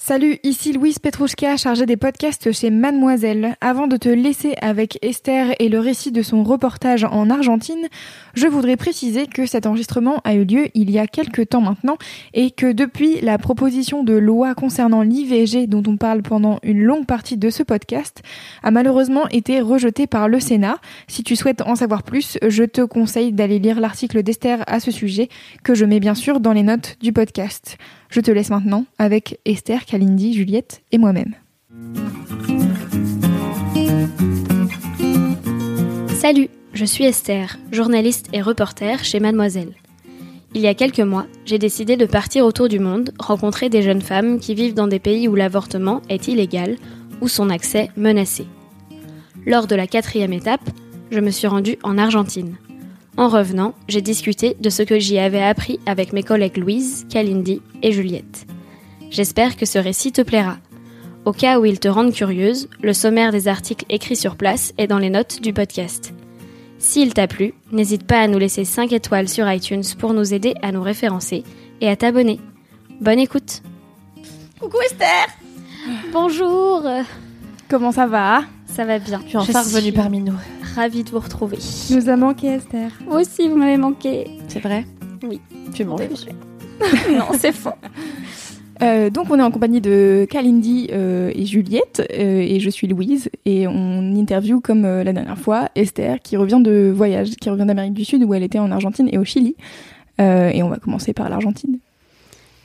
Salut, ici Louise Petrouchka, chargée des podcasts chez Mademoiselle. Avant de te laisser avec Esther et le récit de son reportage en Argentine, je voudrais préciser que cet enregistrement a eu lieu il y a quelques temps maintenant et que depuis la proposition de loi concernant l'IVG dont on parle pendant une longue partie de ce podcast a malheureusement été rejetée par le Sénat. Si tu souhaites en savoir plus, je te conseille d'aller lire l'article d'Esther à ce sujet que je mets bien sûr dans les notes du podcast. Je te laisse maintenant avec Esther, Kalindi, Juliette et moi-même. Salut, je suis Esther, journaliste et reporter chez Mademoiselle. Il y a quelques mois, j'ai décidé de partir autour du monde, rencontrer des jeunes femmes qui vivent dans des pays où l'avortement est illégal ou son accès menacé. Lors de la 4e étape, je me suis rendue en Argentine. En revenant, j'ai discuté de ce que j'y avais appris avec mes collègues Louise, Kalindi et Juliette. J'espère que ce récit te plaira. Au cas où il te rende curieuse, le sommaire des articles écrits sur place est dans les notes du podcast. S'il t'a plu, n'hésite pas à nous laisser 5 étoiles sur iTunes pour nous aider à nous référencer et à t'abonner. Bonne écoute. Coucou Esther. Bonjour. Comment ça va ? Ça va bien. Tu es enfin revenue parmi nous. Ravie de vous retrouver. Nous a manqué Esther. Vous aussi, vous m'avez manqué. C'est vrai ? Oui. Tu m'en veux ? Non, c'est faux. Donc on est en compagnie de Kalindi et Juliette et je suis Louise et on interview comme la dernière fois Esther qui revient de voyage, qui revient d'Amérique du Sud où elle était en Argentine et au Chili. Et on va commencer par l'Argentine.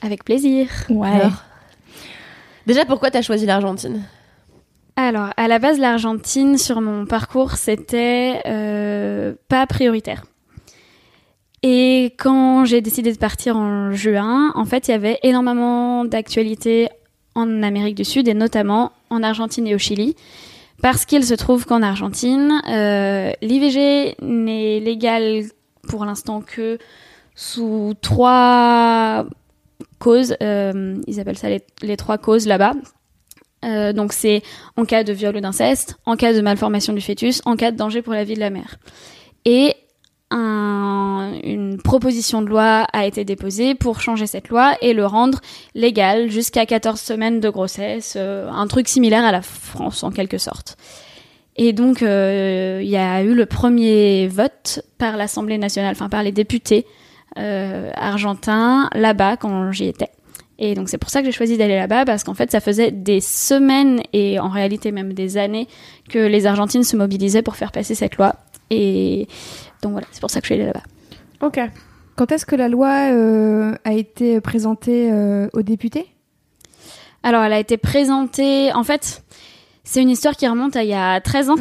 Avec plaisir. Ouais. Alors, déjà pourquoi t'as choisi l'Argentine ? Alors, à la base, l'Argentine, sur mon parcours, c'était pas prioritaire. Et quand j'ai décidé de partir en juin, en fait, il y avait énormément d'actualités en Amérique du Sud, et notamment en Argentine et au Chili, parce qu'il se trouve qu'en Argentine, l'IVG n'est légale pour l'instant que sous 3 causes. Ils appellent ça les 3 causes là-bas. Donc c'est en cas de viol ou d'inceste, en cas de malformation du fœtus, en cas de danger pour la vie de la mère. Et une proposition de loi a été déposée pour changer cette loi et le rendre légal jusqu'à 14 semaines de grossesse, un truc similaire à la France en quelque sorte. Et donc il y a eu le premier vote par l'Assemblée nationale, enfin par les députés argentins là-bas quand j'y étais. Et donc c'est pour ça que j'ai choisi d'aller là-bas, parce qu'en fait ça faisait des semaines et en réalité même des années que les Argentines se mobilisaient pour faire passer cette loi. Et donc voilà, c'est pour ça que je suis allée là-bas. Ok. Quand est-ce que la loi a été présentée aux députés ? Alors elle a été présentée... En fait, c'est une histoire qui remonte à il y a 13 ans.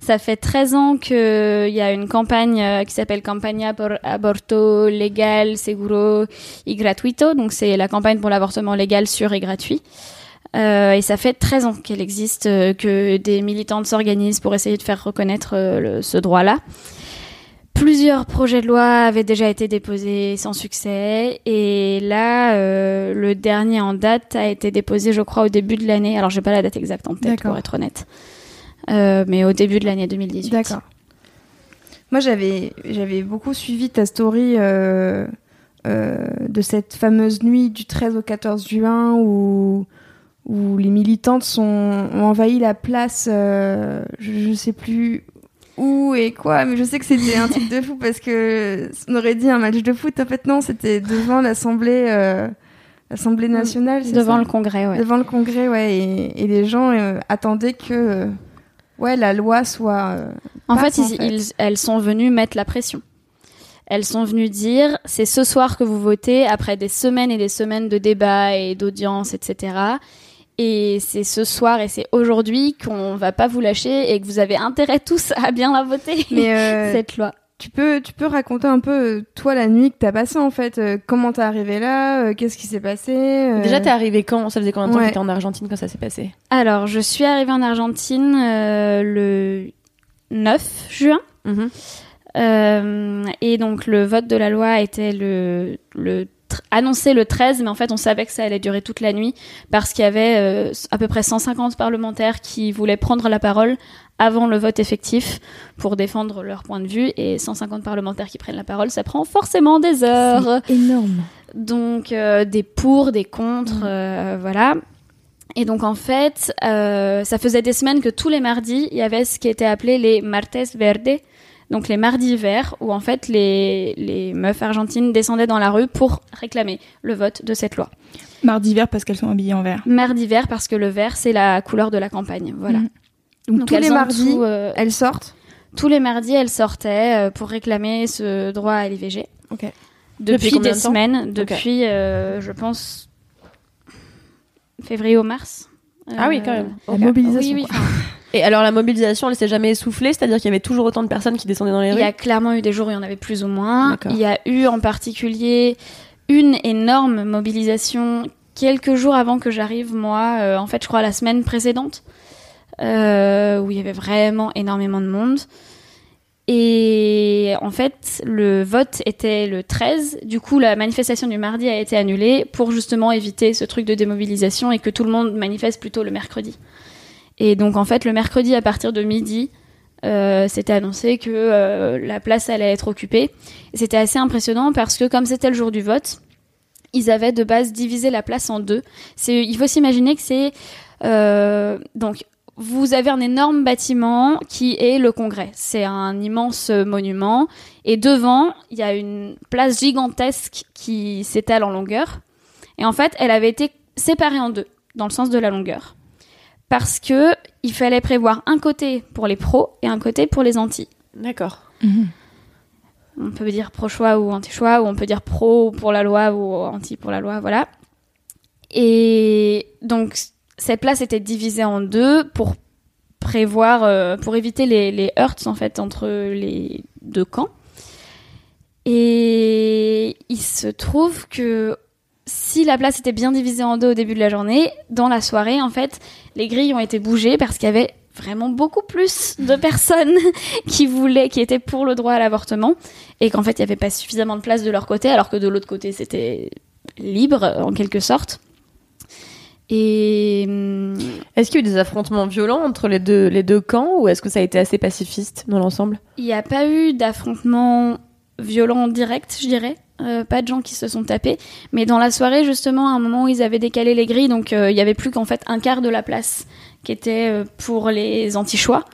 Ça fait 13 ans qu'il y a une campagne qui s'appelle Campagna por aborto legal seguro y gratuito. Donc c'est la campagne pour l'avortement légal, sûr et gratuit. Et ça fait 13 ans qu'elle existe, que des militantes s'organisent pour essayer de faire reconnaître ce droit-là. Plusieurs projets de loi avaient déjà été déposés sans succès, et là, le dernier en date a été déposé, je crois, au début de l'année. Alors, j'ai pas la date exacte en tête, pour être honnête, mais au début de l'année 2018. D'accord. Moi, j'avais beaucoup suivi ta story de cette fameuse nuit du 13 au 14 juin où les militantes ont envahi la place, je sais plus... où et quoi, mais je sais que c'était un truc de fou parce que on aurait dit un match de foot. En fait, non, c'était devant l'Assemblée nationale. Le Congrès, ouais. Devant le Congrès, ouais. Et les gens attendaient que la loi soit... elles sont venues mettre la pression. Elles sont venues dire, c'est ce soir que vous votez, après des semaines et des semaines de débats et d'audiences, etc. Et c'est ce soir et c'est aujourd'hui qu'on va pas vous lâcher et que vous avez intérêt tous à bien la voter, cette loi. Tu peux raconter un peu, toi, la nuit que t'as passée, en fait. Comment t'es arrivée là, qu'est-ce qui s'est passé Déjà, t'es arrivée quand? Ça faisait combien de temps que t'étais en Argentine quand ça s'est passé? Alors, je suis arrivée en Argentine le 9 juin. Mm-hmm. Et donc, le vote de la loi était annoncé le 13, mais en fait, on savait que ça allait durer toute la nuit parce qu'il y avait à peu près 150 parlementaires qui voulaient prendre la parole avant le vote effectif pour défendre leur point de vue, et 150 parlementaires qui prennent la parole, ça prend forcément des heures. C'est énorme. Donc, des pour, des contre, voilà. Et donc, en fait, ça faisait des semaines que tous les mardis, il y avait ce qui était appelé les Martes Verdes, donc les mardis verts, où en fait les meufs argentines descendaient dans la rue pour réclamer le vote de cette loi. Mardi vert parce qu'elles sont habillées en vert. Mardi vert parce que le vert, c'est la couleur de la campagne, voilà. Mmh. Donc tous les mardis, elles sortent? Tous les mardis, elles sortaient pour réclamer ce droit à l'IVG. Ok. Depuis des semaines, depuis, je pense, février ou mars. Ah oui, quand même. En mobilisation. Oui, oui. Et alors la mobilisation, elle s'est jamais essoufflée, c'est-à-dire qu'il y avait toujours autant de personnes qui descendaient dans les rues? Il y a clairement eu des jours où il y en avait plus ou moins. D'accord. Il y a eu en particulier une énorme mobilisation quelques jours avant que j'arrive, moi, en fait, je crois la semaine précédente. Où il y avait vraiment énormément de monde. Et en fait, le vote était le 13. Du coup, la manifestation du mardi a été annulée pour justement éviter ce truc de démobilisation et que tout le monde manifeste plutôt le mercredi. Et donc, en fait, le mercredi, à partir de midi, c'était annoncé que la place allait être occupée. Et c'était assez impressionnant parce que comme c'était le jour du vote, ils avaient de base divisé la place en deux. Il faut s'imaginer que c'est... donc, vous avez un énorme bâtiment qui est le Congrès. C'est un immense monument. Et devant, il y a une place gigantesque qui s'étale en longueur. Et en fait, elle avait été séparée en deux, dans le sens de la longueur. Parce que il fallait prévoir un côté pour les pros et un côté pour les anti. D'accord. Mmh. On peut dire pro-choix ou anti-choix, ou on peut dire pro pour la loi ou anti pour la loi, voilà. Et donc... cette place était divisée en deux pour prévoir, pour éviter les heurts en fait entre les deux camps. Et il se trouve que si la place était bien divisée en deux au début de la journée, dans la soirée en fait, les grilles ont été bougées parce qu'il y avait vraiment beaucoup plus de personnes qui étaient pour le droit à l'avortement et qu'en fait il n'y avait pas suffisamment de place de leur côté alors que de l'autre côté c'était libre en quelque sorte. Et est-ce qu'il y a eu des affrontements violents entre les deux camps ou est-ce que ça a été assez pacifiste dans l'ensemble? Il n'y a pas eu d'affrontements violents directs, je dirais. Pas de gens qui se sont tapés. Mais dans la soirée, justement, à un moment où ils avaient décalé les grilles, donc il n'y avait plus qu'en fait un quart de la place qui était pour les anti-choix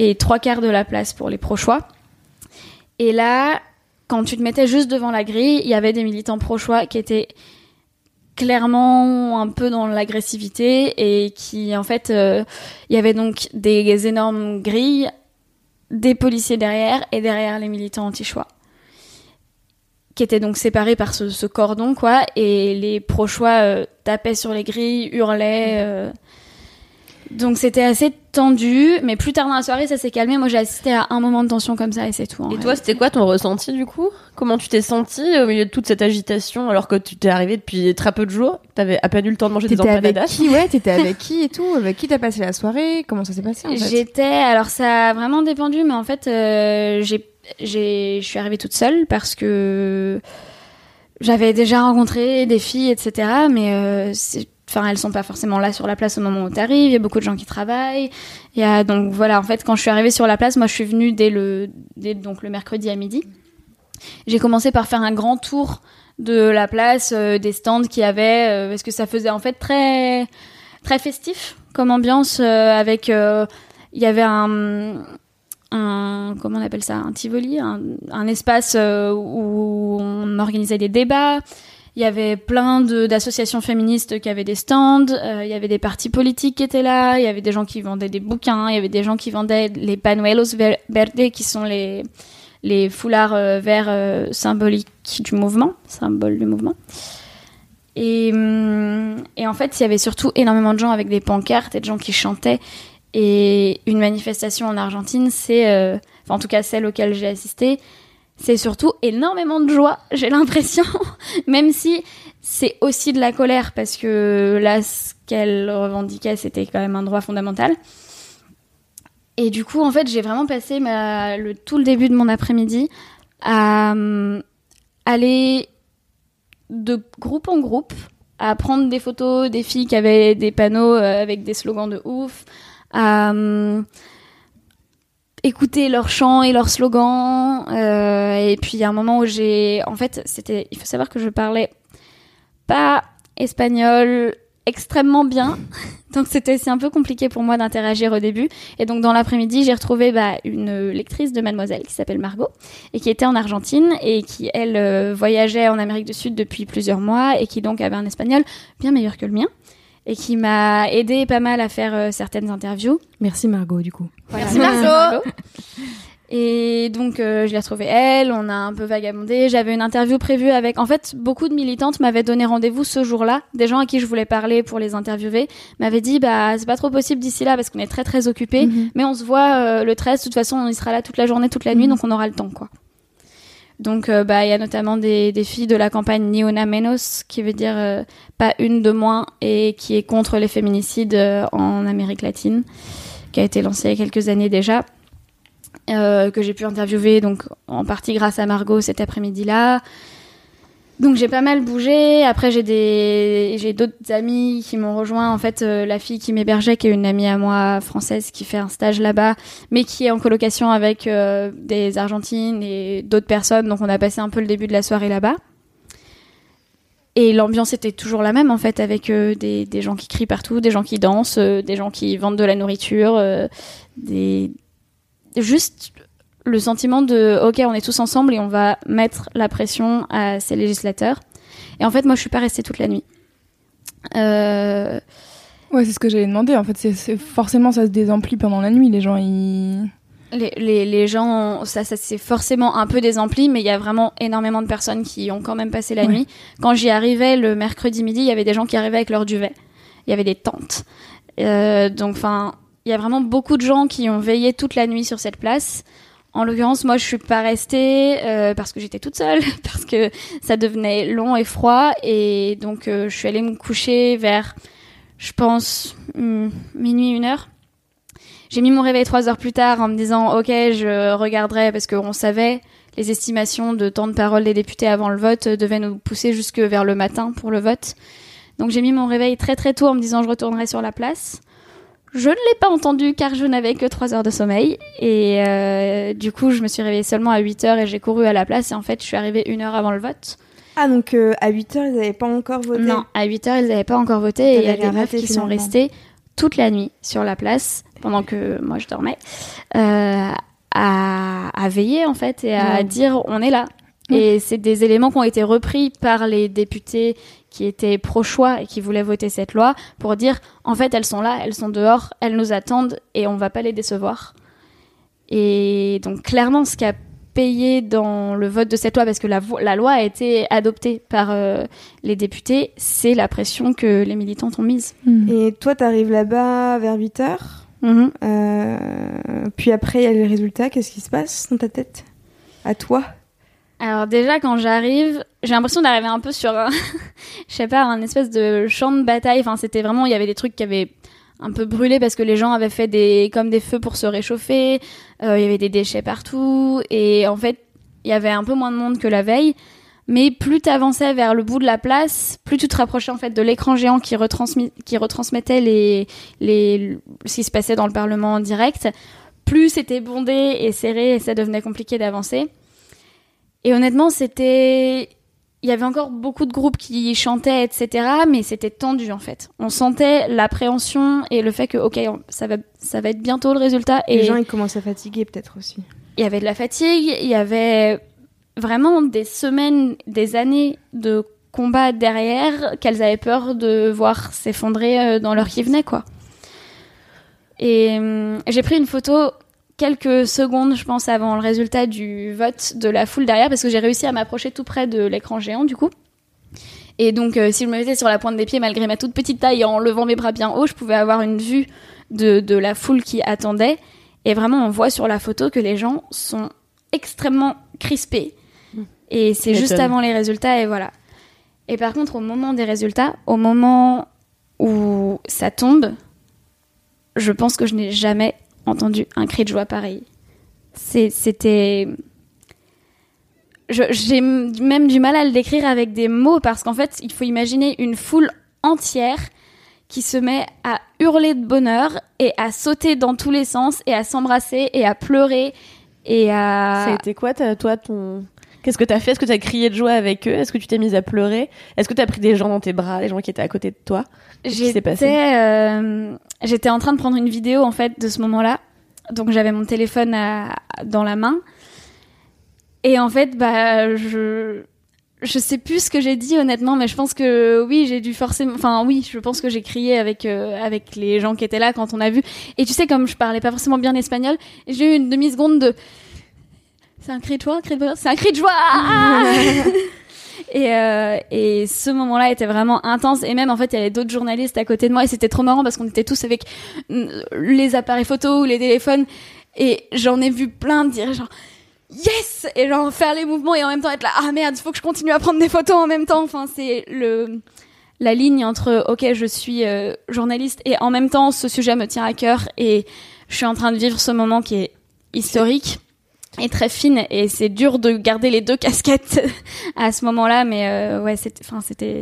et trois quarts de la place pour les pro-choix. Et là, quand tu te mettais juste devant la grille, il y avait des militants pro-choix qui étaient... clairement un peu dans l'agressivité et qui en fait il y avait donc des énormes grilles, des policiers derrière et derrière les militants anti-choix qui étaient donc séparés par ce cordon quoi, et les pro-choix tapaient sur les grilles, hurlaient donc c'était assez tendu, mais plus tard dans la soirée ça s'est calmé. Moi j'ai assisté à un moment de tension comme ça et c'est tout. Et toi c'était quoi ton ressenti du coup? Comment tu t'es sentie au milieu de toute cette agitation alors que tu t'es arrivée depuis très peu de jours, t'avais à peine eu le temps de manger des empanadas? T'étais avec qui et tout? Avec qui t'as passé la soirée? Comment ça s'est passé en fait? Alors ça a vraiment dépendu, mais en fait je suis arrivée toute seule parce que j'avais déjà rencontré des filles etc, mais enfin, elles sont pas forcément là sur la place au moment où t'arrives. Il y a beaucoup de gens qui travaillent. Il y a donc voilà. En fait, quand je suis arrivée sur la place, moi, je suis venue dès le mercredi à midi. J'ai commencé par faire un grand tour de la place, des stands qu'il y avait, parce que ça faisait en fait très très festif comme ambiance. Avec il y avait un comment on appelle ça, un tivoli, un espace où on organisait des débats. Il y avait plein d'associations féministes qui avaient des stands, il y avait des partis politiques qui étaient là, il y avait des gens qui vendaient des bouquins, il y avait des gens qui vendaient les pañuelos verdes, qui sont les foulards verts symboliques du mouvement, symbole du mouvement. Et en fait, il y avait surtout énormément de gens avec des pancartes et de gens qui chantaient. Et une manifestation en Argentine, c'est, en tout cas celle auquel j'ai assisté, c'est surtout énormément de joie, j'ai l'impression, même si c'est aussi de la colère, parce que là, ce qu'elle revendiquait, c'était quand même un droit fondamental. Et du coup, en fait, j'ai vraiment passé tout le début de mon après-midi à aller de groupe en groupe, à prendre des photos des filles qui avaient des panneaux avec des slogans de ouf, à écouter leurs chants et leurs slogans. Et puis, il y a un moment où en fait, il faut savoir que je parlais pas espagnol extrêmement bien. Donc, c'était un peu compliqué pour moi d'interagir au début. Et donc, dans l'après-midi, j'ai retrouvé une lectrice de Mademoiselle qui s'appelle Margot et qui était en Argentine et qui, elle, voyageait en Amérique du Sud depuis plusieurs mois et qui, donc, avait un espagnol bien meilleur que le mien et qui m'a aidée pas mal à faire certaines interviews. Merci Margot, du coup. Voilà. Merci Margot. Et donc, je l'ai retrouvée, elle, on a un peu vagabondé. J'avais une interview prévue avec... En fait, beaucoup de militantes m'avaient donné rendez-vous ce jour-là. Des gens à qui je voulais parler pour les interviewer m'avaient dit « Bah, c'est pas trop possible d'ici là parce qu'on est très, très occupés. Mm-hmm. Mais on se voit le 13. De toute façon, on y sera là toute la journée, toute la nuit. Mm-hmm. Donc, on aura le temps, quoi. » Donc, il y a notamment des filles de la campagne Ni Una Menos, qui veut dire pas une de moins, et qui est contre les féminicides en Amérique latine, qui a été lancée il y a quelques années déjà. Que j'ai pu interviewer donc en partie grâce à Margot cet après-midi-là. Donc j'ai pas mal bougé. Après j'ai d'autres amis qui m'ont rejoint. En fait, la fille qui m'hébergeait, qui est une amie à moi française qui fait un stage là-bas, mais qui est en colocation avec des Argentines et d'autres personnes. Donc on a passé un peu le début de la soirée là-bas. Et l'ambiance était toujours la même, en fait, avec des gens qui crient partout, des gens qui dansent, des gens qui vendent de la nourriture, Juste le sentiment de « Ok, on est tous ensemble et on va mettre la pression à ces législateurs. » Et en fait, moi, je suis pas restée toute la nuit. Ouais, c'est ce que j'allais demander. En fait, forcément, ça se désemplit pendant la nuit. Les gens, les gens, ça c'est forcément un peu désempli, mais il y a vraiment énormément de personnes qui ont quand même passé la nuit. Quand j'y arrivais, le mercredi midi, il y avait des gens qui arrivaient avec leur duvet. Il y avait des tentes. Donc, enfin... Il y a vraiment beaucoup de gens qui ont veillé toute la nuit sur cette place. En l'occurrence, moi, je suis pas restée parce que j'étais toute seule, parce que ça devenait long et froid. Et donc, je suis allée me coucher vers, je pense, minuit, 1h. J'ai mis mon réveil 3 heures plus tard en me disant « Ok, je regarderai » parce qu'on savait, les estimations de temps de parole des députés avant le vote devaient nous pousser jusque vers le matin pour le vote. Donc, j'ai mis mon réveil très très tôt en me disant « Je retournerai sur la place ». Je ne l'ai pas entendu car je n'avais que 3 heures de sommeil et du coup je me suis réveillée seulement à 8h et j'ai couru à la place et en fait je suis arrivée 1 heure avant le vote. Ah donc à 8h ils n'avaient pas encore voté. Non, à 8h ils n'avaient pas encore voté et il y a des meufs qui sont restées toute la nuit sur la place pendant que moi je dormais à veiller en fait et à dire on est là. Et c'est des éléments qui ont été repris par les députés qui étaient pro-choix et qui voulaient voter cette loi pour dire en fait elles sont là, elles sont dehors, elles nous attendent et on va pas les décevoir. Et donc clairement ce qui a payé dans le vote de cette loi, parce que la loi a été adoptée par les députés, c'est la pression que les militantes ont mise. Mmh. Et toi t'arrives là-bas vers 8h, puis après il y a les résultats, qu'est-ce qui se passe dans ta tête à toi ? Alors déjà, quand j'arrive, j'ai l'impression d'arriver un peu sur un, je sais pas, un espèce de champ de bataille. Enfin, c'était vraiment, il y avait des trucs qui avaient un peu brûlé parce que les gens avaient fait comme des feux pour se réchauffer. Il y avait des déchets partout. Et en fait, il y avait un peu moins de monde que la veille. Mais plus t'avançais vers le bout de la place, plus tu te rapprochais en fait de l'écran géant qui retransmettait ce qui se passait dans le Parlement en direct. Plus c'était bondé et serré et ça devenait compliqué d'avancer. Et honnêtement, il y avait encore beaucoup de groupes qui chantaient, etc., mais c'était tendu, en fait. On sentait l'appréhension et le fait que, ok, ça va être bientôt le résultat. Et les gens, ils commencent à fatiguer, peut-être, aussi. Il y avait de la fatigue, il y avait vraiment des semaines, des années de combat derrière qu'elles avaient peur de voir s'effondrer dans l'heure qui venait, quoi. Et j'ai pris une photo... quelques secondes, je pense, avant le résultat du vote de la foule derrière, parce que j'ai réussi à m'approcher tout près de l'écran géant, du coup. Et donc, si je me mettais sur la pointe des pieds, malgré ma toute petite taille, en levant mes bras bien haut, je pouvais avoir une vue de la foule qui attendait. Et vraiment, on voit sur la photo que les gens sont extrêmement crispée. Et c'est juste avant les résultats, et voilà. Et par contre, au moment des résultats, au moment où ça tombe, je pense que je n'ai jamais entendu un cri de joie pareil. C'était... J'ai même du mal à le décrire avec des mots, parce qu'en fait, il faut imaginer une foule entière qui se met à hurler de bonheur et à sauter dans tous les sens et à s'embrasser et à pleurer et à... Ça a été quoi, toi, ton... Qu'est-ce que t'as fait ? Est-ce que t'as crié de joie avec eux ? Est-ce que tu t'es mise à pleurer ? Est-ce que t'as pris des gens dans tes bras, les gens qui étaient à côté de toi ? Qu'est-ce qui s'est passé ? J'étais en train de prendre une vidéo, en fait, de ce moment-là. Donc, j'avais mon téléphone dans la main. Et en fait, je sais plus ce que j'ai dit, honnêtement, mais je pense que oui, j'ai dû forcément... Enfin, oui, je pense que j'ai crié avec les gens qui étaient là quand on a vu. Et tu sais, comme je parlais pas forcément bien espagnol, j'ai eu une demi-seconde de... C'est un cri de joie, c'est un cri de joie. Et ce moment-là était vraiment intense. Et même, en fait, il y avait d'autres journalistes à côté de moi. Et c'était trop marrant parce qu'on était tous avec les appareils photos ou les téléphones. Et j'en ai vu plein dire genre « Yes !» Et genre faire les mouvements et en même temps être là « Ah merde, il faut que je continue à prendre des photos en même temps !» Enfin, c'est la ligne entre « Ok, je suis journaliste » et en même temps, ce sujet me tient à cœur. Et je suis en train de vivre ce moment qui est historique. Est très fine et c'est dur de garder les deux casquettes à ce moment-là, mais ouais, c'était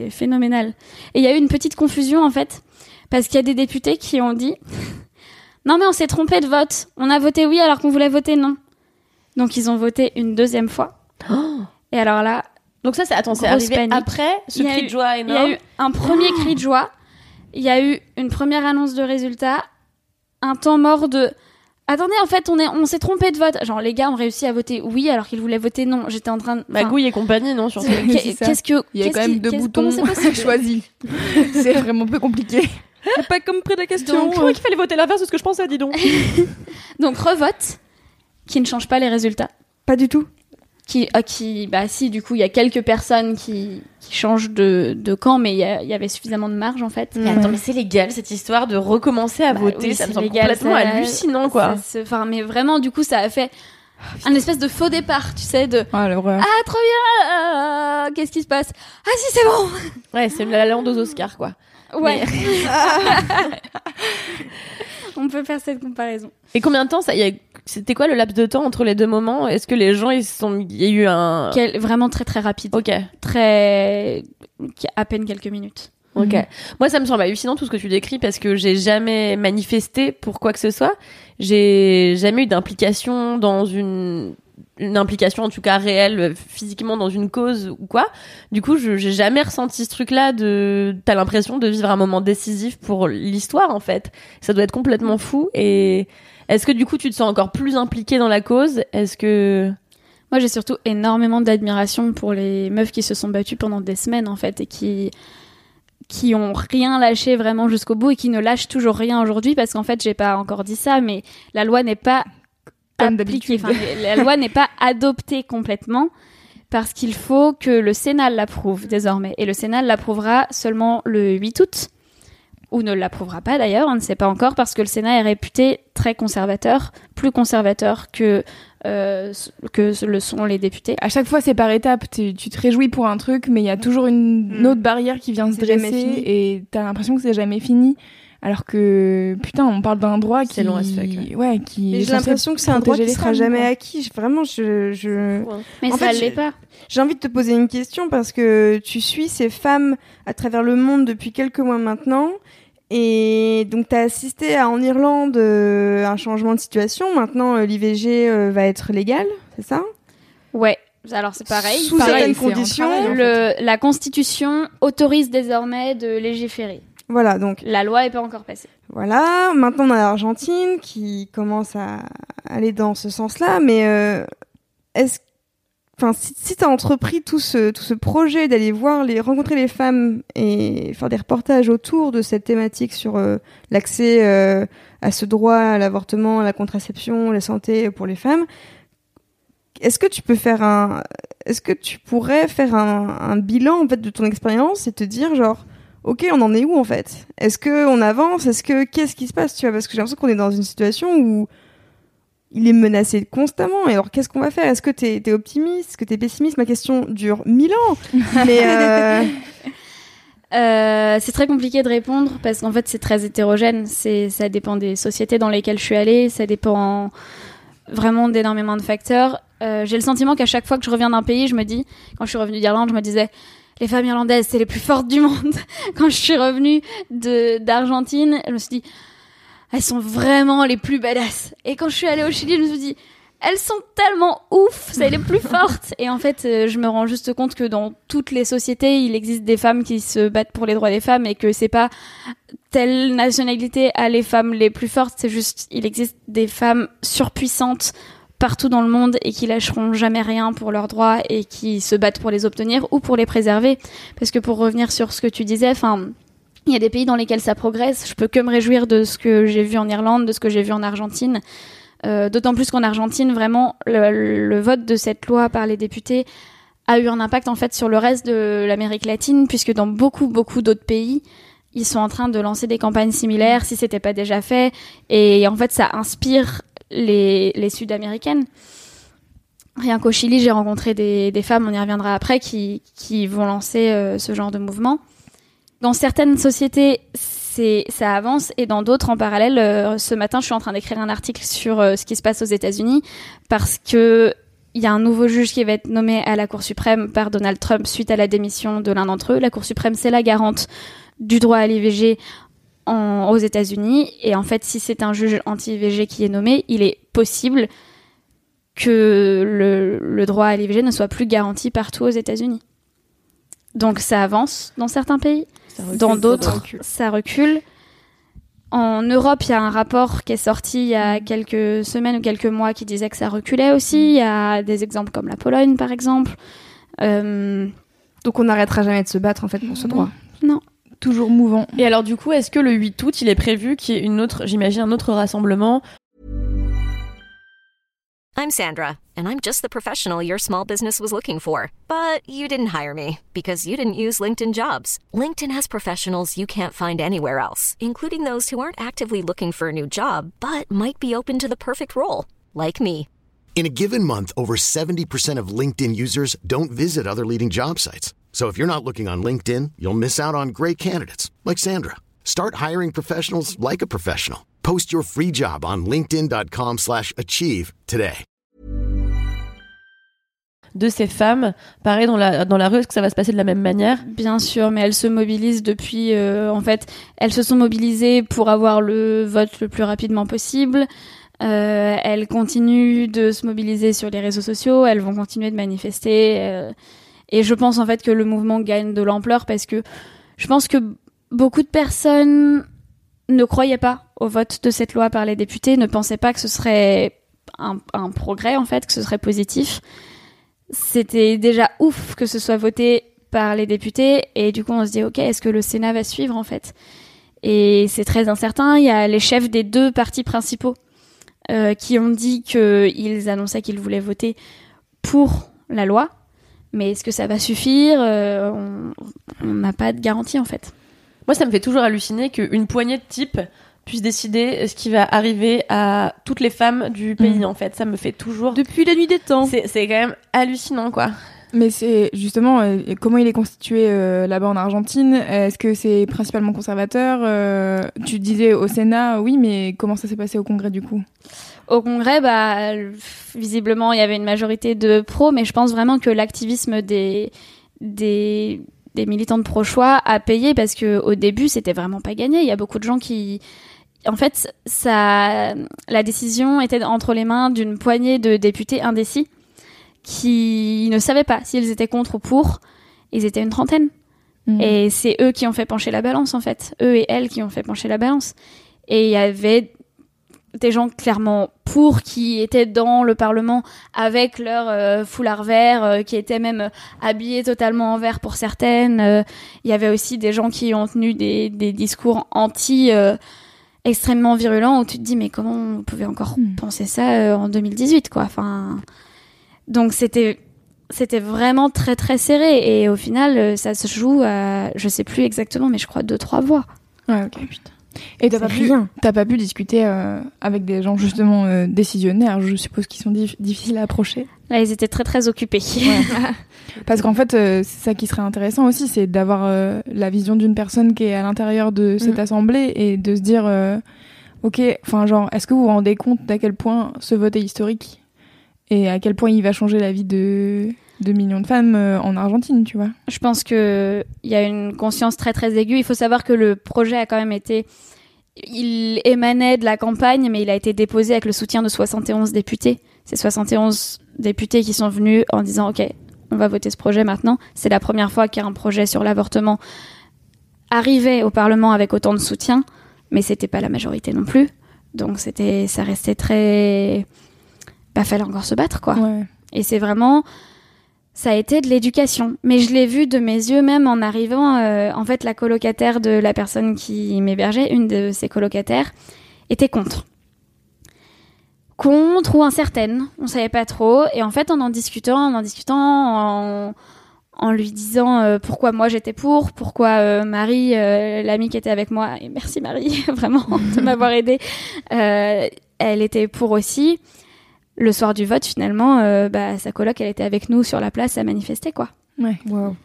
phénoménal. Et il y a eu une petite confusion en fait, parce qu'il y a des députés qui ont dit non mais on s'est trompé de vote, on a voté oui alors qu'on voulait voter non. Donc ils ont voté une deuxième fois. Oh. Et alors là, donc ça c'est arrivé panique. Après ce cri de joie énorme. Il y a eu un premier cri de joie, il y a eu une première annonce de résultat, un temps mort de attendez, en fait, on s'est trompé de vote. Genre, les gars ont réussi à voter oui alors qu'ils voulaient voter non. J'étais en train de... Magouille et compagnie, non, surtout. Qu'est-ce que... Il y a quand même deux boutons choisis. C'est vraiment peu compliqué. Pas comme près de la question. Je croyais qu'il fallait voter l'inverse de ce que je pensais, dis donc. Donc, revote, qui ne change pas les résultats. Pas du tout. Bah si, du coup, il y a quelques personnes qui changent de camp, mais il y avait suffisamment de marge, en fait. Mais attends, mais c'est légal, cette histoire de recommencer à voter, oui, ça me semble complètement hallucinant, quoi. Enfin, mais vraiment, du coup, ça a fait un espèce de faux départ, tu sais, de... Ah, trop bien qu'est-ce qui se passe ? Ah si, c'est bon. Ouais, c'est la lande aux Oscars, quoi. Ouais. Mais... On peut faire cette comparaison. Et combien de temps ça c'était quoi le laps de temps entre les deux moments ? Est-ce que les gens il y a eu un vraiment très très rapide. OK. Très à peine quelques minutes. OK. Mmh. Moi ça me semble hallucinant tout ce que tu décris parce que j'ai jamais manifesté pour quoi que ce soit. J'ai jamais eu d'implication dans une implication en tout cas réelle physiquement dans une cause ou quoi. Du coup, j'ai jamais ressenti ce truc-là de t'as l'impression de vivre un moment décisif pour l'histoire en fait. Ça doit être complètement fou. Et est-ce que du coup tu te sens encore plus impliquée dans la cause ? Est-ce que... Moi, j'ai surtout énormément d'admiration pour les meufs qui se sont battues pendant des semaines en fait et qui ont rien lâché vraiment jusqu'au bout et qui ne lâchent toujours rien aujourd'hui parce qu'en fait, j'ai pas encore dit ça mais la loi n'est pas appliquée. Enfin, la loi n'est pas adoptée complètement parce qu'il faut que le Sénat l'approuve désormais. Et le Sénat l'approuvera seulement le 8 août, ou ne l'approuvera pas d'ailleurs, on ne sait pas encore, parce que le Sénat est réputé très conservateur, plus conservateur que le sont les députés. À chaque fois, c'est par étapes. Tu te réjouis pour un truc, mais il y a toujours une autre barrière qui vient se dresser et t'as l'impression que c'est jamais fini. Alors que, putain, on parle d'un droit qui... C'est long à ce fait. Ouais, qui... Mais j'ai l'impression que c'est un droit qui sera jamais acquis. Vraiment, Mais en ça fait, l'est pas. J'ai envie de te poser une question parce que tu suis ces femmes à travers le monde depuis quelques mois maintenant. Et donc, t'as assisté à, en Irlande, un changement de situation. Maintenant, l'IVG va être légal, c'est ça ? Ouais. Alors c'est pareil. Sous certaines conditions. La Constitution autorise désormais de légiférer. Voilà, donc la loi n'est pas encore passée. Voilà, maintenant on a l'Argentine qui commence à aller dans ce sens-là, mais si tu as entrepris tout ce projet d'aller rencontrer les femmes et faire des reportages autour de cette thématique sur l'accès à ce droit à l'avortement, à la contraception, à la santé pour les femmes, est-ce que tu pourrais faire un bilan en fait de ton expérience et te dire genre ok, on en est où en fait ? Est-ce qu'on avance ? Qu'est-ce qui se passe ? Tu vois, parce que j'ai l'impression qu'on est dans une situation où il est menacé constamment. Et alors, qu'est-ce qu'on va faire ? Est-ce que t'es optimiste ? Est-ce que t'es pessimiste ? Ma question dure 1000 ans. Mais c'est très compliqué de répondre parce qu'en fait, c'est très hétérogène. Ça dépend des sociétés dans lesquelles je suis allée. Ça dépend vraiment d'énormément de facteurs. J'ai le sentiment qu'à chaque fois que je reviens d'un pays, je me dis, quand je suis revenue d'Irlande, je me disais... Les femmes irlandaises, c'est les plus fortes du monde. Quand je suis revenue d'Argentine, je me suis dit, elles sont vraiment les plus badass. Et quand je suis allée au Chili, je me suis dit, elles sont tellement ouf, c'est les plus fortes. Et en fait, je me rends juste compte que dans toutes les sociétés, il existe des femmes qui se battent pour les droits des femmes et que c'est pas telle nationalité a les femmes les plus fortes. C'est juste, il existe des femmes surpuissantes partout dans le monde et qui lâcheront jamais rien pour leurs droits et qui se battent pour les obtenir ou pour les préserver. Parce que pour revenir sur ce que tu disais, il y a des pays dans lesquels ça progresse. Je peux que me réjouir de ce que j'ai vu en Irlande, de ce que j'ai vu en Argentine. D'autant plus qu'en Argentine, vraiment, le vote de cette loi par les députés a eu un impact en fait sur le reste de l'Amérique latine, puisque dans beaucoup d'autres pays, ils sont en train de lancer des campagnes similaires, si c'était pas déjà fait. Et en fait, ça inspire les Sud-Américaines. Rien qu'au Chili, j'ai rencontré des femmes, on y reviendra après, qui vont lancer ce genre de mouvement. Dans certaines sociétés, ça avance, et dans d'autres, en parallèle, ce matin, je suis en train d'écrire un article sur ce qui se passe aux États-Unis parce que il y a un nouveau juge qui va être nommé à la Cour suprême par Donald Trump suite à la démission de l'un d'entre eux. La Cour suprême, c'est la garante du droit à l'IVG aux États-Unis, et en fait, si c'est un juge anti-IVG qui est nommé, il est possible que le droit à l'IVG ne soit plus garanti partout aux États-Unis. Donc ça avance dans certains pays, dans d'autres ça recule. En Europe, il y a un rapport qui est sorti il y a quelques semaines ou quelques mois qui disait que ça reculait aussi. Il y a des exemples comme la Pologne, par exemple. Donc on n'arrêtera jamais de se battre en fait pour ce droit. Non. Toujours mouvant. Et alors du coup, est-ce que le 8 août, il est prévu qu'il y ait un autre rassemblement? I'm Sandra, and I'm just the professional your small business was looking for. But you didn't hire me because you didn't use LinkedIn Jobs. LinkedIn has professionals you can't find anywhere else, including those who aren't actively looking for a new job, but might be open to the perfect role, like me. In a given month, over 70% of LinkedIn users don't visit other leading job sites. So if you're not looking on LinkedIn, you'll miss out on great candidates like Sandra. Start hiring professionals like a professional. Post your free job on linkedin.com/achieve today. De ces femmes, pareil dans la rue, est-ce que ça va se passer de la même manière ? Bien sûr, mais elles se mobilisent depuis en fait, elles se sont mobilisées pour avoir le vote le plus rapidement possible. Elles continuent de se mobiliser sur les réseaux sociaux, elles vont continuer de manifester. Et je pense en fait que le mouvement gagne de l'ampleur parce que je pense que beaucoup de personnes ne croyaient pas au vote de cette loi par les députés, ne pensaient pas que ce serait un progrès en fait, que ce serait positif. C'était déjà ouf que ce soit voté par les députés et du coup on se dit ok, est-ce que le Sénat va suivre en fait ? Et c'est très incertain, il y a les chefs des deux partis principaux qui ont dit qu'ils annonçaient qu'ils voulaient voter pour la loi. Mais est-ce que ça va suffire ? On n'a pas de garantie, en fait. Moi, ça me fait toujours halluciner qu'une poignée de types puisse décider ce qui va arriver à toutes les femmes du pays, en fait. Ça me fait toujours... Depuis la nuit des temps. C'est quand même hallucinant, quoi. Mais c'est justement... comment il est constitué là-bas en Argentine ? Est-ce que c'est principalement conservateur ? Tu disais au Sénat, oui, mais comment ça s'est passé au Congrès, du coup ? Au Congrès, visiblement, il y avait une majorité de pros, mais je pense vraiment que l'activisme des militantes pro-choix a payé parce que au début, c'était vraiment pas gagné. Il y a beaucoup de gens qui, en fait, la décision était entre les mains d'une poignée de députés indécis qui ne savaient pas s'ils étaient contre ou pour. Ils étaient une trentaine. Et c'est eux qui ont fait pencher la balance, en fait. Eux et elles qui ont fait pencher la balance. Et il y avait des gens clairement pour qui étaient dans le Parlement avec leur foulard vert, qui étaient même habillés totalement en vert pour certaines. Il y avait aussi des gens qui ont tenu des discours extrêmement virulents où tu te dis mais comment vous pouvez encore penser ça en 2018 quoi. Enfin, donc c'était vraiment très très serré et au final ça se joue à je sais plus exactement mais je crois 2-3 voix. Ouais, ok, putain. Et t'as pas pu discuter avec des gens justement décisionnaires, je suppose, qui sont difficiles à approcher. Là, ils étaient très très occupés. Ouais. Parce qu'en fait, c'est ça qui serait intéressant aussi, c'est d'avoir la vision d'une personne qui est à l'intérieur de cette assemblée et de se dire, ok, enfin genre, est-ce que vous vous rendez compte d'à quel point ce vote est historique et à quel point il va changer la vie de 2 millions de femmes en Argentine, tu vois. Je pense qu'il y a une conscience très très aiguë. Il faut savoir que le projet a quand même été... Il émanait de la campagne, mais il a été déposé avec le soutien de 71 députés. C'est 71 députés qui sont venus en disant « Ok, on va voter ce projet maintenant ». C'est la première fois qu'un projet sur l'avortement arrivait au Parlement avec autant de soutien, mais c'était pas la majorité non plus. Donc ça restait très... Bah, fallait encore se battre, quoi. Ouais. Et c'est vraiment... Ça a été de l'éducation, mais je l'ai vu de mes yeux même en arrivant. En fait, la colocataire de la personne qui m'hébergeait, une de ses colocataires, était contre ou incertaine, on savait pas trop. Et en fait, en discutant, en lui disant pourquoi moi j'étais pourquoi Marie, l'amie qui était avec moi, et merci Marie vraiment de m'avoir aidée, elle était pour aussi. Le soir du vote, finalement, sa coloc, elle était avec nous sur la place à manifester, quoi. Ouais. Wow.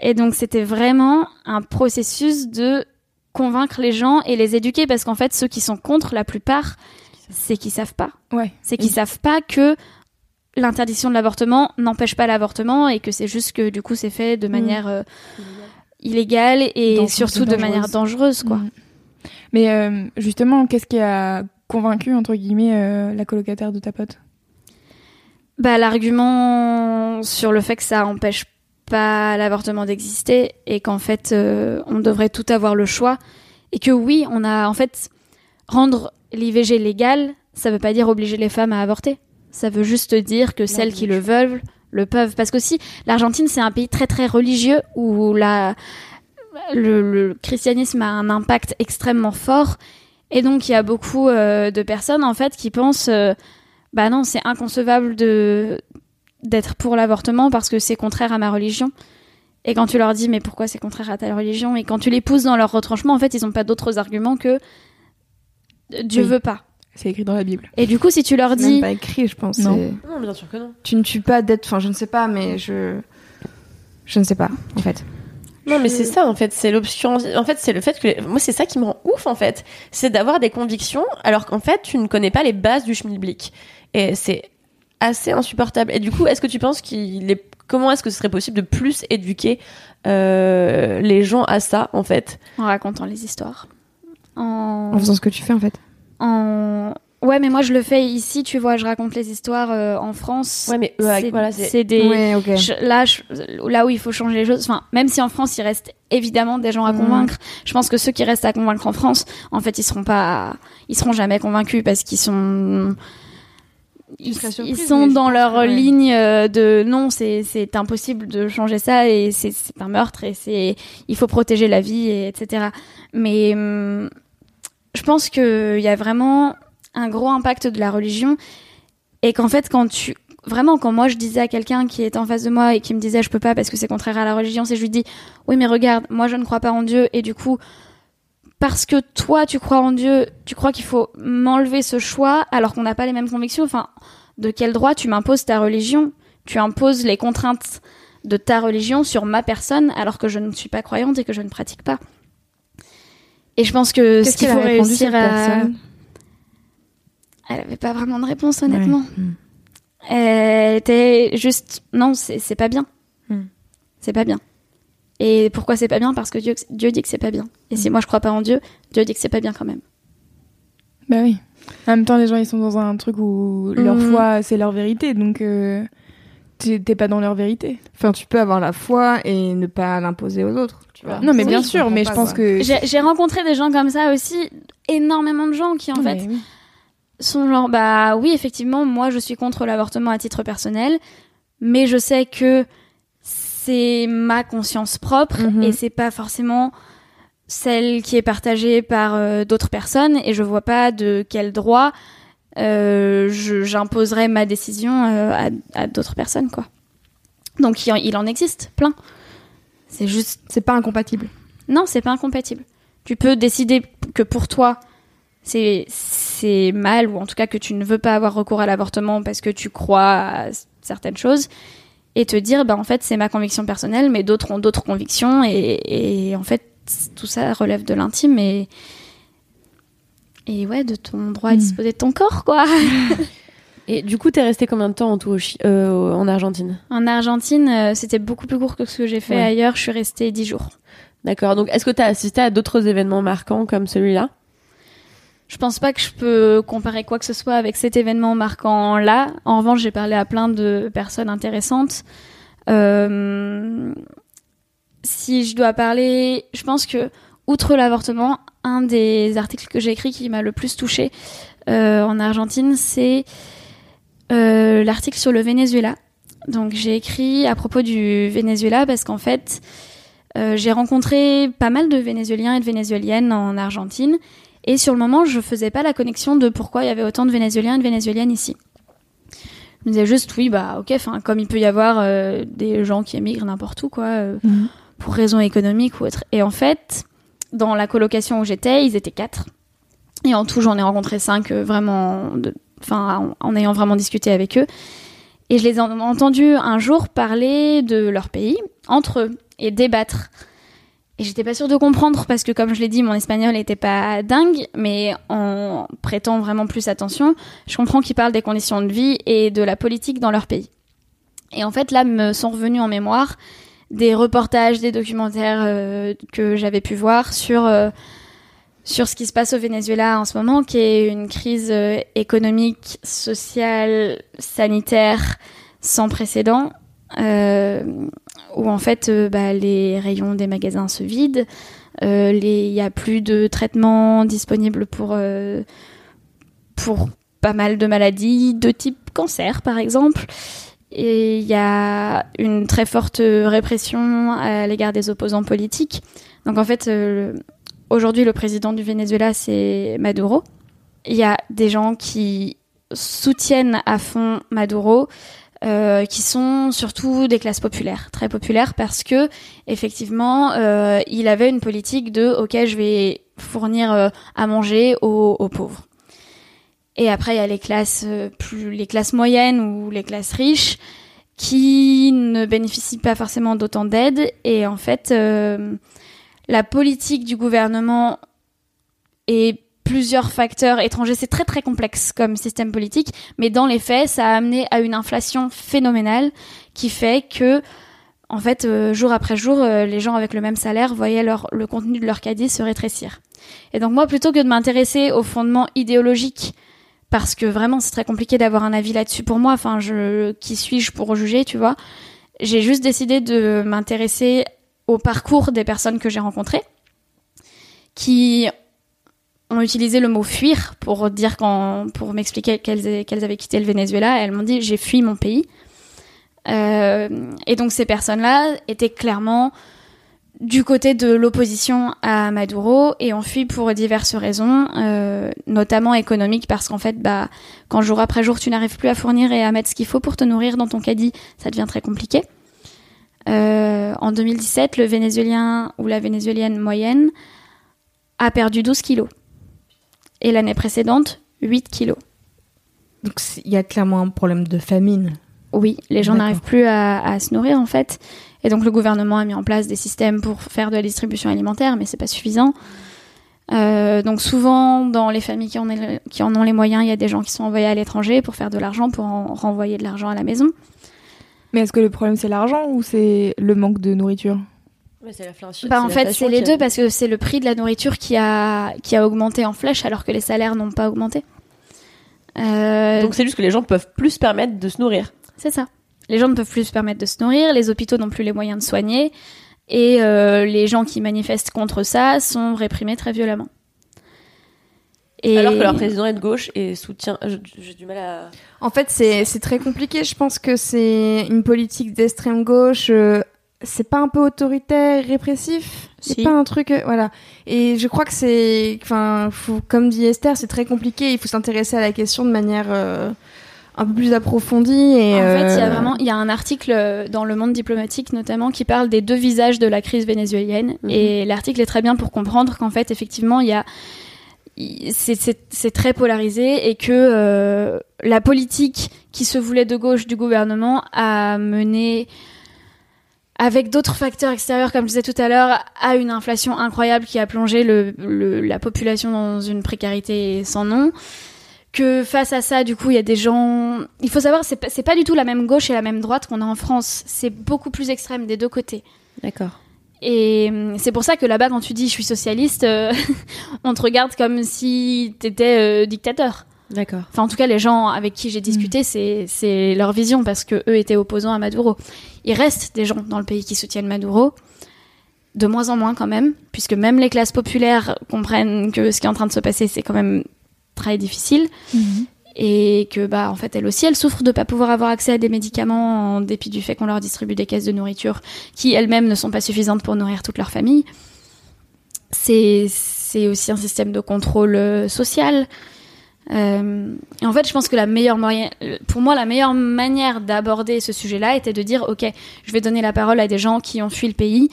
Et donc, c'était vraiment un processus de convaincre les gens et les éduquer, parce qu'en fait, ceux qui sont contre, la plupart, c'est qu'ils savent pas. Ouais. C'est qu'ils savent pas que l'interdiction de l'avortement n'empêche pas l'avortement et que c'est juste que, du coup, c'est fait de manière illégale et surtout de manière dangereuse, quoi. Mmh. Mais justement, qu'est-ce qui a convaincu, entre guillemets, la colocataire de ta pote? Bah, l'argument sur le fait que ça empêche pas l'avortement d'exister et qu'en fait on devrait tout avoir le choix et que oui, on a en fait rendre l'IVG légal, ça veut pas dire obliger les femmes à avorter. Ça veut juste dire que celles qui le veulent le peuvent, parce que si l'Argentine, c'est un pays très très religieux où le christianisme a un impact extrêmement fort et donc il y a beaucoup de personnes en fait qui pensent bah non, c'est inconcevable d'être pour l'avortement parce que c'est contraire à ma religion. Et quand tu leur dis, mais pourquoi c'est contraire à ta religion? Et quand tu les pousses dans leur retranchement, en fait, ils n'ont pas d'autres arguments que Dieu veut pas. C'est écrit dans la Bible. Et du coup, si tu leur dis... C'est même pas écrit, je pense. Non. Non, bien sûr que non. Tu ne tues pas d'être... Enfin, je ne sais pas, mais je ne sais pas, en fait. Non, mais c'est ça, en fait, c'est l'obscurantisme. En fait, c'est le fait que... Moi, c'est ça qui me rend ouf, en fait. C'est d'avoir des convictions, alors qu'en fait, tu ne connais pas les bases du schmilblick. Et c'est assez insupportable. Et du coup, est-ce que tu penses comment est-ce que ce serait possible de plus éduquer les gens à ça, en fait? En racontant les histoires. En faisant ce que tu fais, en fait. Ouais, mais moi, je le fais ici, tu vois, je raconte les histoires en France. Ouais, mais c'est des... Ouais, okay. Là où il faut changer les choses, enfin, même si en France, il reste évidemment des gens à convaincre, je pense que ceux qui restent à convaincre en France, en fait, ils seront jamais convaincus parce qu'ils sont... Ils sont dans leur ligne de non, c'est impossible de changer ça et c'est un meurtre et il faut protéger la vie, et etc. Mais je pense qu'il y a vraiment un gros impact de la religion et qu'en fait, quand moi je disais à quelqu'un qui était en face de moi et qui me disait je peux pas parce que c'est contraire à la religion, c'est je lui dis oui, mais regarde, moi je ne crois pas en Dieu et du coup, parce que toi, tu crois en Dieu, tu crois qu'il faut m'enlever ce choix alors qu'on n'a pas les mêmes convictions. Enfin, de quel droit tu m'imposes ta religion? Tu imposes les contraintes de ta religion sur ma personne alors que je ne suis pas croyante et que je ne pratique pas. Et je pense que ce qu'il faut réussir à... Elle n'avait pas vraiment de réponse, honnêtement. Ouais. Elle était juste... Non, c'est pas bien. C'est pas bien. Et pourquoi c'est pas bien? Parce que Dieu dit que c'est pas bien. Et si moi je crois pas en Dieu, Dieu dit que c'est pas bien quand même. Bah oui. En même temps, les gens ils sont dans un truc où leur foi c'est leur vérité, donc t'es pas dans leur vérité. Enfin, tu peux avoir la foi et ne pas l'imposer aux autres. Tu vois. Non, mais bien sûr. Mais je pense que j'ai rencontré des gens comme ça aussi, énormément de gens qui en fait sont genre bah oui effectivement, moi je suis contre l'avortement à titre personnel, mais je sais que c'est ma conscience propre et c'est pas forcément celle qui est partagée par d'autres personnes et je vois pas de quel droit j'imposerais ma décision à d'autres personnes, quoi. Donc il en existe plein. C'est juste... C'est pas incompatible. Non, c'est pas incompatible. Tu peux décider que pour toi c'est mal, ou en tout cas que tu ne veux pas avoir recours à l'avortement parce que tu crois à certaines choses, et te dire bah en fait c'est ma conviction personnelle mais d'autres ont d'autres convictions, et en fait tout ça relève de l'intime et ouais, de ton droit à disposer de ton corps, quoi. Et du coup, t'es restée combien de temps en tout en Argentine ? En Argentine, c'était beaucoup plus court que ce que j'ai fait ailleurs. Je suis restée 10 jours. D'accord. Donc, est-ce que t'as assisté à d'autres événements marquants comme celui-là ? Je pense pas que je peux comparer quoi que ce soit avec cet événement marquant-là. En revanche, j'ai parlé à plein de personnes intéressantes. Si je dois parler, je pense que, outre l'avortement, un des articles que j'ai écrit qui m'a le plus touchée en Argentine, c'est... l'article sur le Venezuela. Donc j'ai écrit à propos du Venezuela parce qu'en fait j'ai rencontré pas mal de Vénézuéliens et de Vénézuéliennes en Argentine, et sur le moment je faisais pas la connexion de pourquoi il y avait autant de Vénézuéliens et de Vénézuéliennes ici. Je me disais juste oui bah ok, enfin comme il peut y avoir des gens qui émigrent n'importe où quoi, pour raisons économiques ou autre. Et en fait dans la colocation où j'étais ils étaient 4, et en tout j'en ai rencontré 5 vraiment de... Enfin, en ayant vraiment discuté avec eux. Et je les ai entendus un jour parler de leur pays, entre eux, et débattre. Et j'étais pas sûre de comprendre, parce que comme je l'ai dit, mon espagnol était pas dingue, mais en prêtant vraiment plus attention, je comprends qu'ils parlent des conditions de vie et de la politique dans leur pays. Et en fait, là, me sont revenus en mémoire des reportages, des documentaires que j'avais pu voir sur ce qui se passe au Venezuela en ce moment, qui est une crise économique, sociale, sanitaire sans précédent, où en fait les rayons des magasins se vident, y a plus de traitements disponibles pour pas mal de maladies de type cancer par exemple, et il y a une très forte répression à l'égard des opposants politiques. Donc en fait aujourd'hui, le président du Venezuela, c'est Maduro. Il y a des gens qui soutiennent à fond Maduro, qui sont surtout des classes populaires, très populaires, parce que effectivement, il avait une politique de « ok, je vais fournir à manger aux pauvres ». Et après, il y a les classes moyennes ou les classes riches qui ne bénéficient pas forcément d'autant d'aide. Et en fait... la politique du gouvernement et plusieurs facteurs étrangers, c'est très très complexe comme système politique, mais dans les faits, ça a amené à une inflation phénoménale qui fait que, en fait, jour après jour, les gens avec le même salaire voyaient le contenu de leur caddie se rétrécir. Et donc moi, plutôt que de m'intéresser au fondement idéologique, parce que vraiment c'est très compliqué d'avoir un avis là-dessus pour moi, enfin, qui suis-je pour juger, tu vois, j'ai juste décidé de m'intéresser au parcours des personnes que j'ai rencontrées, qui ont utilisé le mot « fuir » pour m'expliquer qu'elles avaient quitté le Venezuela. Elles m'ont dit « j'ai fui mon pays ». Et donc ces personnes-là étaient clairement du côté de l'opposition à Maduro et ont fui pour diverses raisons, notamment économiques, parce qu'en fait, quand jour après jour, tu n'arrives plus à fournir et à mettre ce qu'il faut pour te nourrir dans ton caddie, ça devient très compliqué. En 2017, le Vénézuélien ou la Vénézuélienne moyenne a perdu 12 kilos. Et l'année précédente, 8 kilos. Donc il y a clairement un problème de famine. Oui, les gens n'arrivent plus à se nourrir en fait. Et donc le gouvernement a mis en place des systèmes pour faire de la distribution alimentaire, mais c'est pas suffisant. Donc souvent, dans les familles qui en ont les moyens, il y a des gens qui sont envoyés à l'étranger pour faire de l'argent, pour renvoyer de l'argent à la maison. Mais est-ce que le problème, c'est l'argent ou c'est le manque de nourriture ? Mais c'est l'inflation. En fait, c'est les deux, parce que c'est le prix de la nourriture qui a augmenté en flèche alors que les salaires n'ont pas augmenté. Donc c'est juste que les gens ne peuvent plus se permettre de se nourrir. C'est ça. Les gens ne peuvent plus se permettre de se nourrir, les hôpitaux n'ont plus les moyens de soigner, et les gens qui manifestent contre ça sont réprimés très violemment. Et... alors que leur président est de gauche et soutient... J'ai du mal à... En fait, c'est très compliqué. Je pense que c'est une politique d'extrême gauche. C'est pas un peu autoritaire, répressif ? Si. C'est pas un truc... voilà. Et je crois que enfin, comme dit Esther, c'est très compliqué. Il faut s'intéresser à la question de manière un peu plus approfondie. Et en fait, il y a un article dans Le Monde diplomatique notamment qui parle des deux visages de la crise vénézuélienne. Mmh. Et l'article est très bien pour comprendre qu'en fait, effectivement, c'est très polarisé et que la politique qui se voulait de gauche du gouvernement a mené, avec d'autres facteurs extérieurs, comme je disais tout à l'heure, à une inflation incroyable qui a plongé la population dans une précarité sans nom. Que face à ça, du coup, il y a des gens... Il faut savoir, c'est pas du tout la même gauche et la même droite qu'on a en France. C'est beaucoup plus extrême des deux côtés. D'accord. Et c'est pour ça que là-bas, quand tu dis « je suis socialiste », on te regarde comme si t'étais dictateur. D'accord. Enfin, en tout cas, les gens avec qui j'ai discuté, c'est leur vision, parce qu'eux étaient opposants à Maduro. Il reste des gens dans le pays qui soutiennent Maduro, de moins en moins quand même, puisque même les classes populaires comprennent que ce qui est en train de se passer, c'est quand même... très difficile, et que bah en fait elle souffre de pas pouvoir avoir accès à des médicaments en dépit du fait qu'on leur distribue des caisses de nourriture qui elles-mêmes ne sont pas suffisantes pour nourrir toute leur famille. C'est aussi un système de contrôle social. Et en fait, je pense que la meilleure manière d'aborder ce sujet-là était de dire ok, je vais donner la parole à des gens qui ont fui le pays.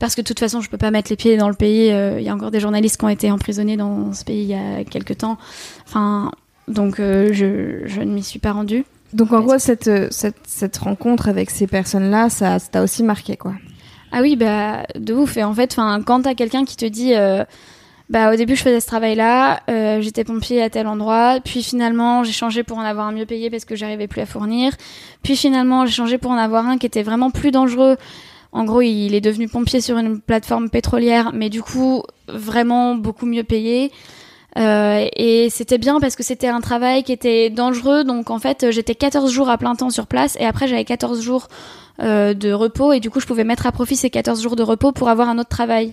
Parce que de toute façon, je peux pas mettre les pieds dans le pays. Il y a encore des journalistes qui ont été emprisonnés dans ce pays il y a quelques temps. Enfin, donc je ne m'y suis pas rendue. Donc en gros, cette rencontre avec ces personnes-là, ça t'a aussi marqué, quoi. Ah oui, bah de ouf. Et en fait, quand t'as quelqu'un qui te dit, bah au début je faisais ce travail-là, j'étais pompier à tel endroit, puis finalement j'ai changé pour en avoir un mieux payé parce que j'arrivais plus à fournir, puis finalement j'ai changé pour en avoir un qui était vraiment plus dangereux. En gros, il est devenu pompier sur une plateforme pétrolière, mais du coup, vraiment beaucoup mieux payé. Et c'était bien parce que c'était un travail qui était dangereux. Donc, en fait, j'étais 14 jours à plein temps sur place et après, j'avais 14 jours de repos. Et du coup, je pouvais mettre à profit ces 14 jours de repos pour avoir un autre travail.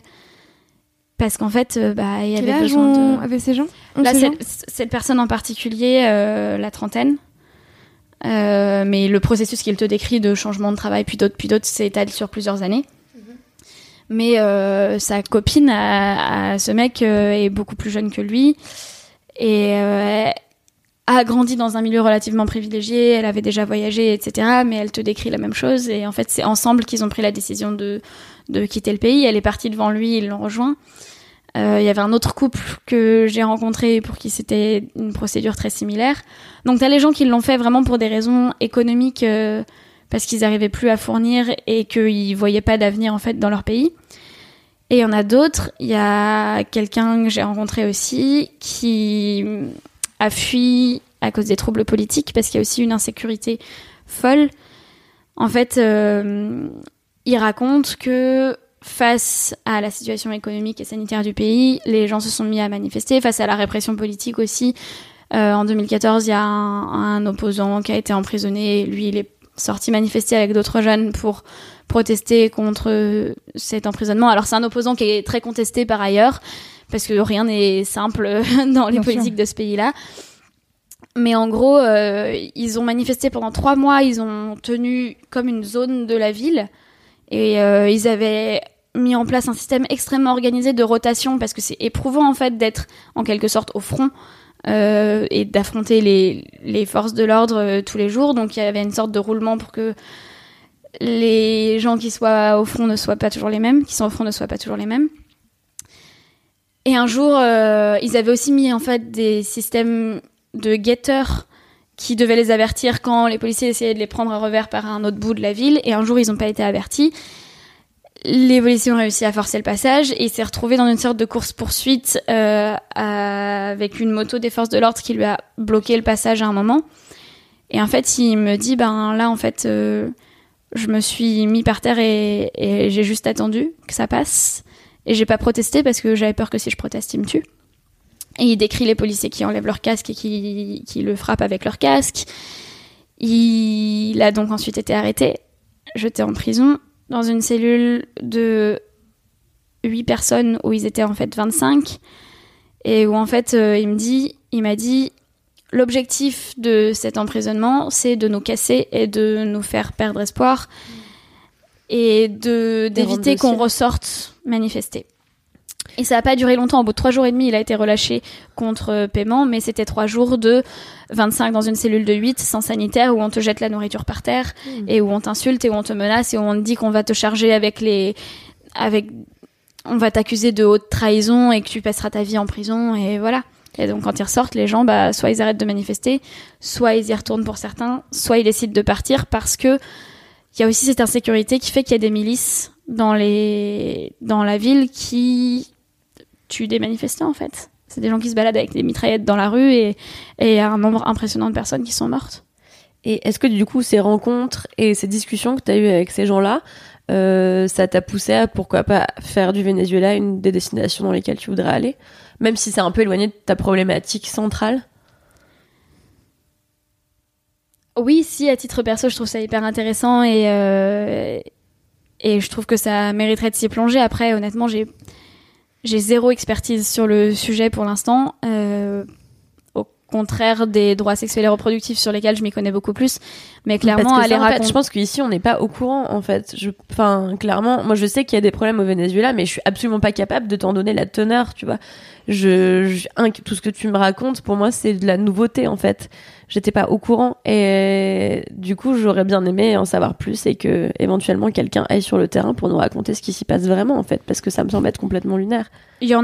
Parce qu'en fait, il y avait besoin de... Avec ces gens ? Là, cette personne en particulier, la trentaine. Mais le processus qu'il te décrit de changement de travail puis d'autres s'étale sur plusieurs années. Mais sa copine à ce mec est beaucoup plus jeune que lui et a grandi dans un milieu relativement privilégié, elle avait déjà voyagé, etc. Mais elle te décrit la même chose et en fait c'est ensemble qu'ils ont pris la décision de quitter le pays. Elle est partie devant lui, ils l'ont rejoint. Il y avait un autre couple que j'ai rencontré pour qui c'était une procédure très similaire. Donc t'as les gens qui l'ont fait vraiment pour des raisons économiques parce qu'ils n'arrivaient plus à fournir et qu'ils voyaient pas d'avenir en fait dans leur pays. Et il y en a d'autres. Il y a quelqu'un que j'ai rencontré aussi qui a fui à cause des troubles politiques parce qu'il y a aussi une insécurité folle. En fait, il raconte que face à la situation économique et sanitaire du pays, les gens se sont mis à manifester. Face à la répression politique aussi, en 2014, il y a un opposant qui a été emprisonné. Lui, il est sorti manifester avec d'autres jeunes pour protester contre cet emprisonnement. Alors, c'est un opposant qui est très contesté par ailleurs, parce que rien n'est simple dans les politiques de ce pays-là. Mais en gros, ils ont manifesté pendant 3 mois. Ils ont tenu comme une zone de la ville. Et ils avaient mis en place un système extrêmement organisé de rotation parce que c'est éprouvant en fait d'être en quelque sorte au front et d'affronter les forces de l'ordre tous les jours. Donc il y avait une sorte de roulement pour que les gens qui soient au front ne soient pas toujours les mêmes, qui sont au front ne soient pas toujours les mêmes. Et un jour, ils avaient aussi mis en fait des systèmes de guetteurs qui devaient les avertir quand les policiers essayaient de les prendre à revers par un autre bout de la ville. Et un jour, ils n'ont pas été avertis. Les policiers ont réussi à forcer le passage et il s'est retrouvé dans une sorte de course-poursuite avec une moto des forces de l'ordre qui lui a bloqué le passage à un moment. Et en fait, il me dit, je me suis mis par terre et j'ai juste attendu que ça passe. Et j'ai pas protesté parce que j'avais peur que si je proteste, il me tue. Et il décrit les policiers qui enlèvent leur casque et qui le frappent avec leur casque. Il a donc ensuite été arrêté, jeté en prison, dans une cellule de 8 personnes où ils étaient en fait 25. Et où en fait, il m'a dit, l'objectif de cet emprisonnement, c'est de nous casser et de nous faire perdre espoir et d'éviter qu'on ressorte manifester. Et ça n'a pas duré longtemps. Au bout de 3 jours et demi, il a été relâché contre paiement, mais c'était 3 jours de 25 dans une cellule de 8 sans sanitaire, où on te jette la nourriture par terre, et où on t'insulte et où on te menace et où on te dit qu'on va te charger on va t'accuser de haute trahison et que tu passeras ta vie en prison, et voilà. Et donc quand ils ressortent, les gens, bah, soit ils arrêtent de manifester, soit ils y retournent pour certains, soit ils décident de partir, parce que il y a aussi cette insécurité qui fait qu'il y a des milices dans la ville qui tuent des manifestants, en fait. C'est des gens qui se baladent avec des mitraillettes dans la rue, et un nombre impressionnant de personnes qui sont mortes. Et est-ce que du coup ces rencontres et ces discussions que tu as eues avec ces gens-là, ça t'a poussé à, pourquoi pas, faire du Venezuela une des destinations dans lesquelles tu voudrais aller, même si c'est un peu éloigné de ta problématique centrale? Oui, si, à titre perso, je trouve ça hyper intéressant, et je trouve que ça mériterait de s'y plonger. Après, honnêtement, j'ai zéro expertise sur le sujet pour l'instant, au contraire des droits sexuels et reproductifs sur lesquels je m'y connais beaucoup plus. Mais clairement, aller raconter... Je pense qu'ici, on n'est pas au courant, en fait. Enfin, clairement, moi, je sais qu'il y a des problèmes au Venezuela, mais je suis absolument pas capable de t'en donner la teneur, tu vois. Tout ce que tu me racontes, pour moi, c'est de la nouveauté, en fait. J'étais pas au courant, et du coup, j'aurais bien aimé en savoir plus, et que éventuellement quelqu'un aille sur le terrain pour nous raconter ce qui s'y passe vraiment, en fait, parce que ça me semble être complètement lunaire. Il y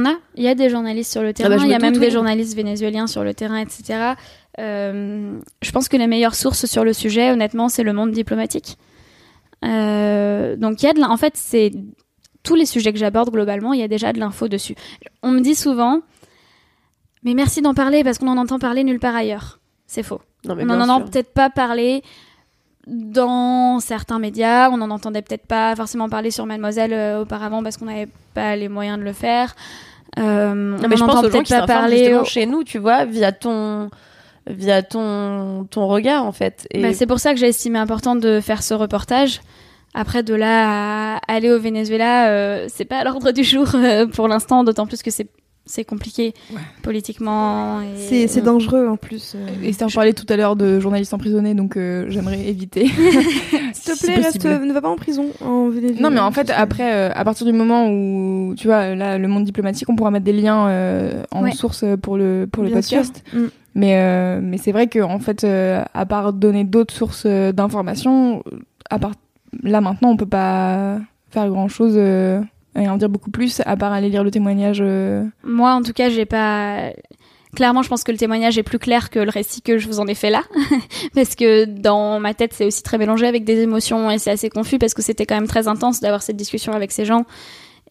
a des journalistes sur le terrain, il y a même des journalistes vénézuéliens sur le terrain, etc. Je pense que la meilleure source sur le sujet, honnêtement, c'est Le Monde diplomatique. Donc il y a en fait, c'est tous les sujets que j'aborde globalement, il y a déjà de l'info dessus. On me dit souvent, mais merci d'en parler parce qu'on en entend parler nulle part ailleurs. C'est faux. Non, mais on n'en entend peut-être pas parler dans certains médias. On n'en entendait peut-être pas forcément parler sur Mademoiselle auparavant parce qu'on n'avait pas les moyens de le faire. Non, mais je pense aux gens qui s'informent justement chez nous, tu vois, via ton regard, en fait. Et... Bah, c'est pour ça que j'ai estimé important de faire ce reportage. Après, de là à aller au Venezuela, c'est pas à l'ordre du jour pour l'instant, d'autant plus que c'est compliqué politiquement. Et... C'est dangereux en plus. Esther parlait tout à l'heure de journalistes emprisonnés, donc j'aimerais éviter. S'il te plaît, ne va pas en prison en Venezuela. Non, mais en fait, après, à partir du moment où, tu vois, là, Le Monde diplomatique, on pourra mettre des liens en source pour le podcast. Bien sûr. Mais c'est vrai que, en fait, à part donner d'autres sources d'informations, à part là maintenant, on peut pas faire grand chose. Et en dire beaucoup plus, à part aller lire le témoignage. Moi, en tout cas, j'ai pas... Clairement, je pense que le témoignage est plus clair que le récit que je vous en ai fait là. Parce que dans ma tête, c'est aussi très mélangé avec des émotions, et c'est assez confus parce que c'était quand même très intense d'avoir cette discussion avec ces gens,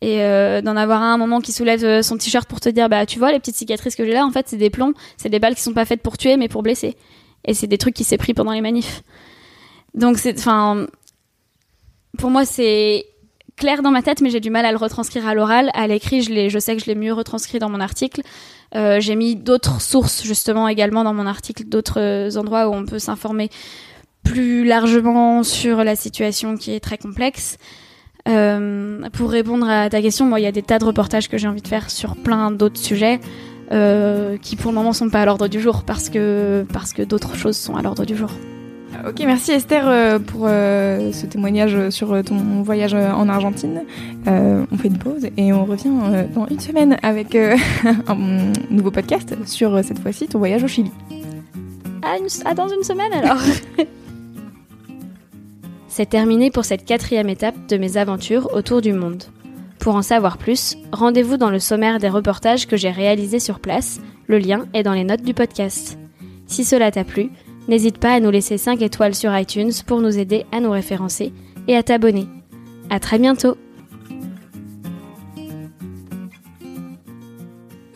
et d'en avoir un moment qui soulève son t-shirt pour te dire, bah, tu vois, les petites cicatrices que j'ai là, en fait, c'est des plombs, c'est des balles qui sont pas faites pour tuer, mais pour blesser. Et c'est des trucs qui s'est pris pendant les manifs. Donc, pour moi, c'est... clair dans ma tête, mais j'ai du mal à le retranscrire à l'oral. À l'écrit, je sais que je l'ai mieux retranscrit dans mon article. J'ai mis d'autres sources, justement, également dans mon article, d'autres endroits où on peut s'informer plus largement sur la situation qui est très complexe. Pour répondre à ta question, moi, il y a des tas de reportages que j'ai envie de faire sur plein d'autres sujets qui, pour le moment, sont pas à l'ordre du jour parce que d'autres choses sont à l'ordre du jour. Ok, merci Esther pour ce témoignage sur ton voyage en Argentine. On fait une pause et on revient dans une semaine avec un nouveau podcast sur, cette fois-ci, ton voyage au Chili. À dans une semaine alors. C'est terminé pour cette 4e étape de mes aventures autour du monde. Pour en savoir plus, rendez-vous dans le sommaire des reportages que j'ai réalisés sur place. Le lien est dans les notes du podcast. Si cela t'a plu, n'hésite pas à nous laisser 5 étoiles sur iTunes pour nous aider à nous référencer et à t'abonner. À très bientôt.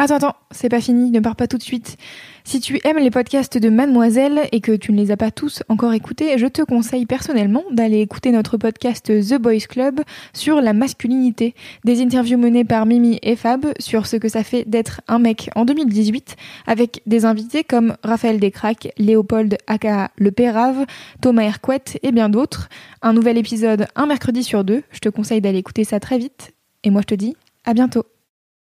Attends, c'est pas fini, ne pars pas tout de suite. Si tu aimes les podcasts de Mademoiselle et que tu ne les as pas tous encore écoutés, je te conseille personnellement d'aller écouter notre podcast The Boys Club sur la masculinité. Des interviews menées par Mimi et Fab sur ce que ça fait d'être un mec en 2018, avec des invités comme Raphaël Descraques, Léopold Aka Le Pérave, Thomas Ercouette et bien d'autres. Un nouvel épisode un mercredi sur 2. Je te conseille d'aller écouter ça très vite. Et moi je te dis à bientôt.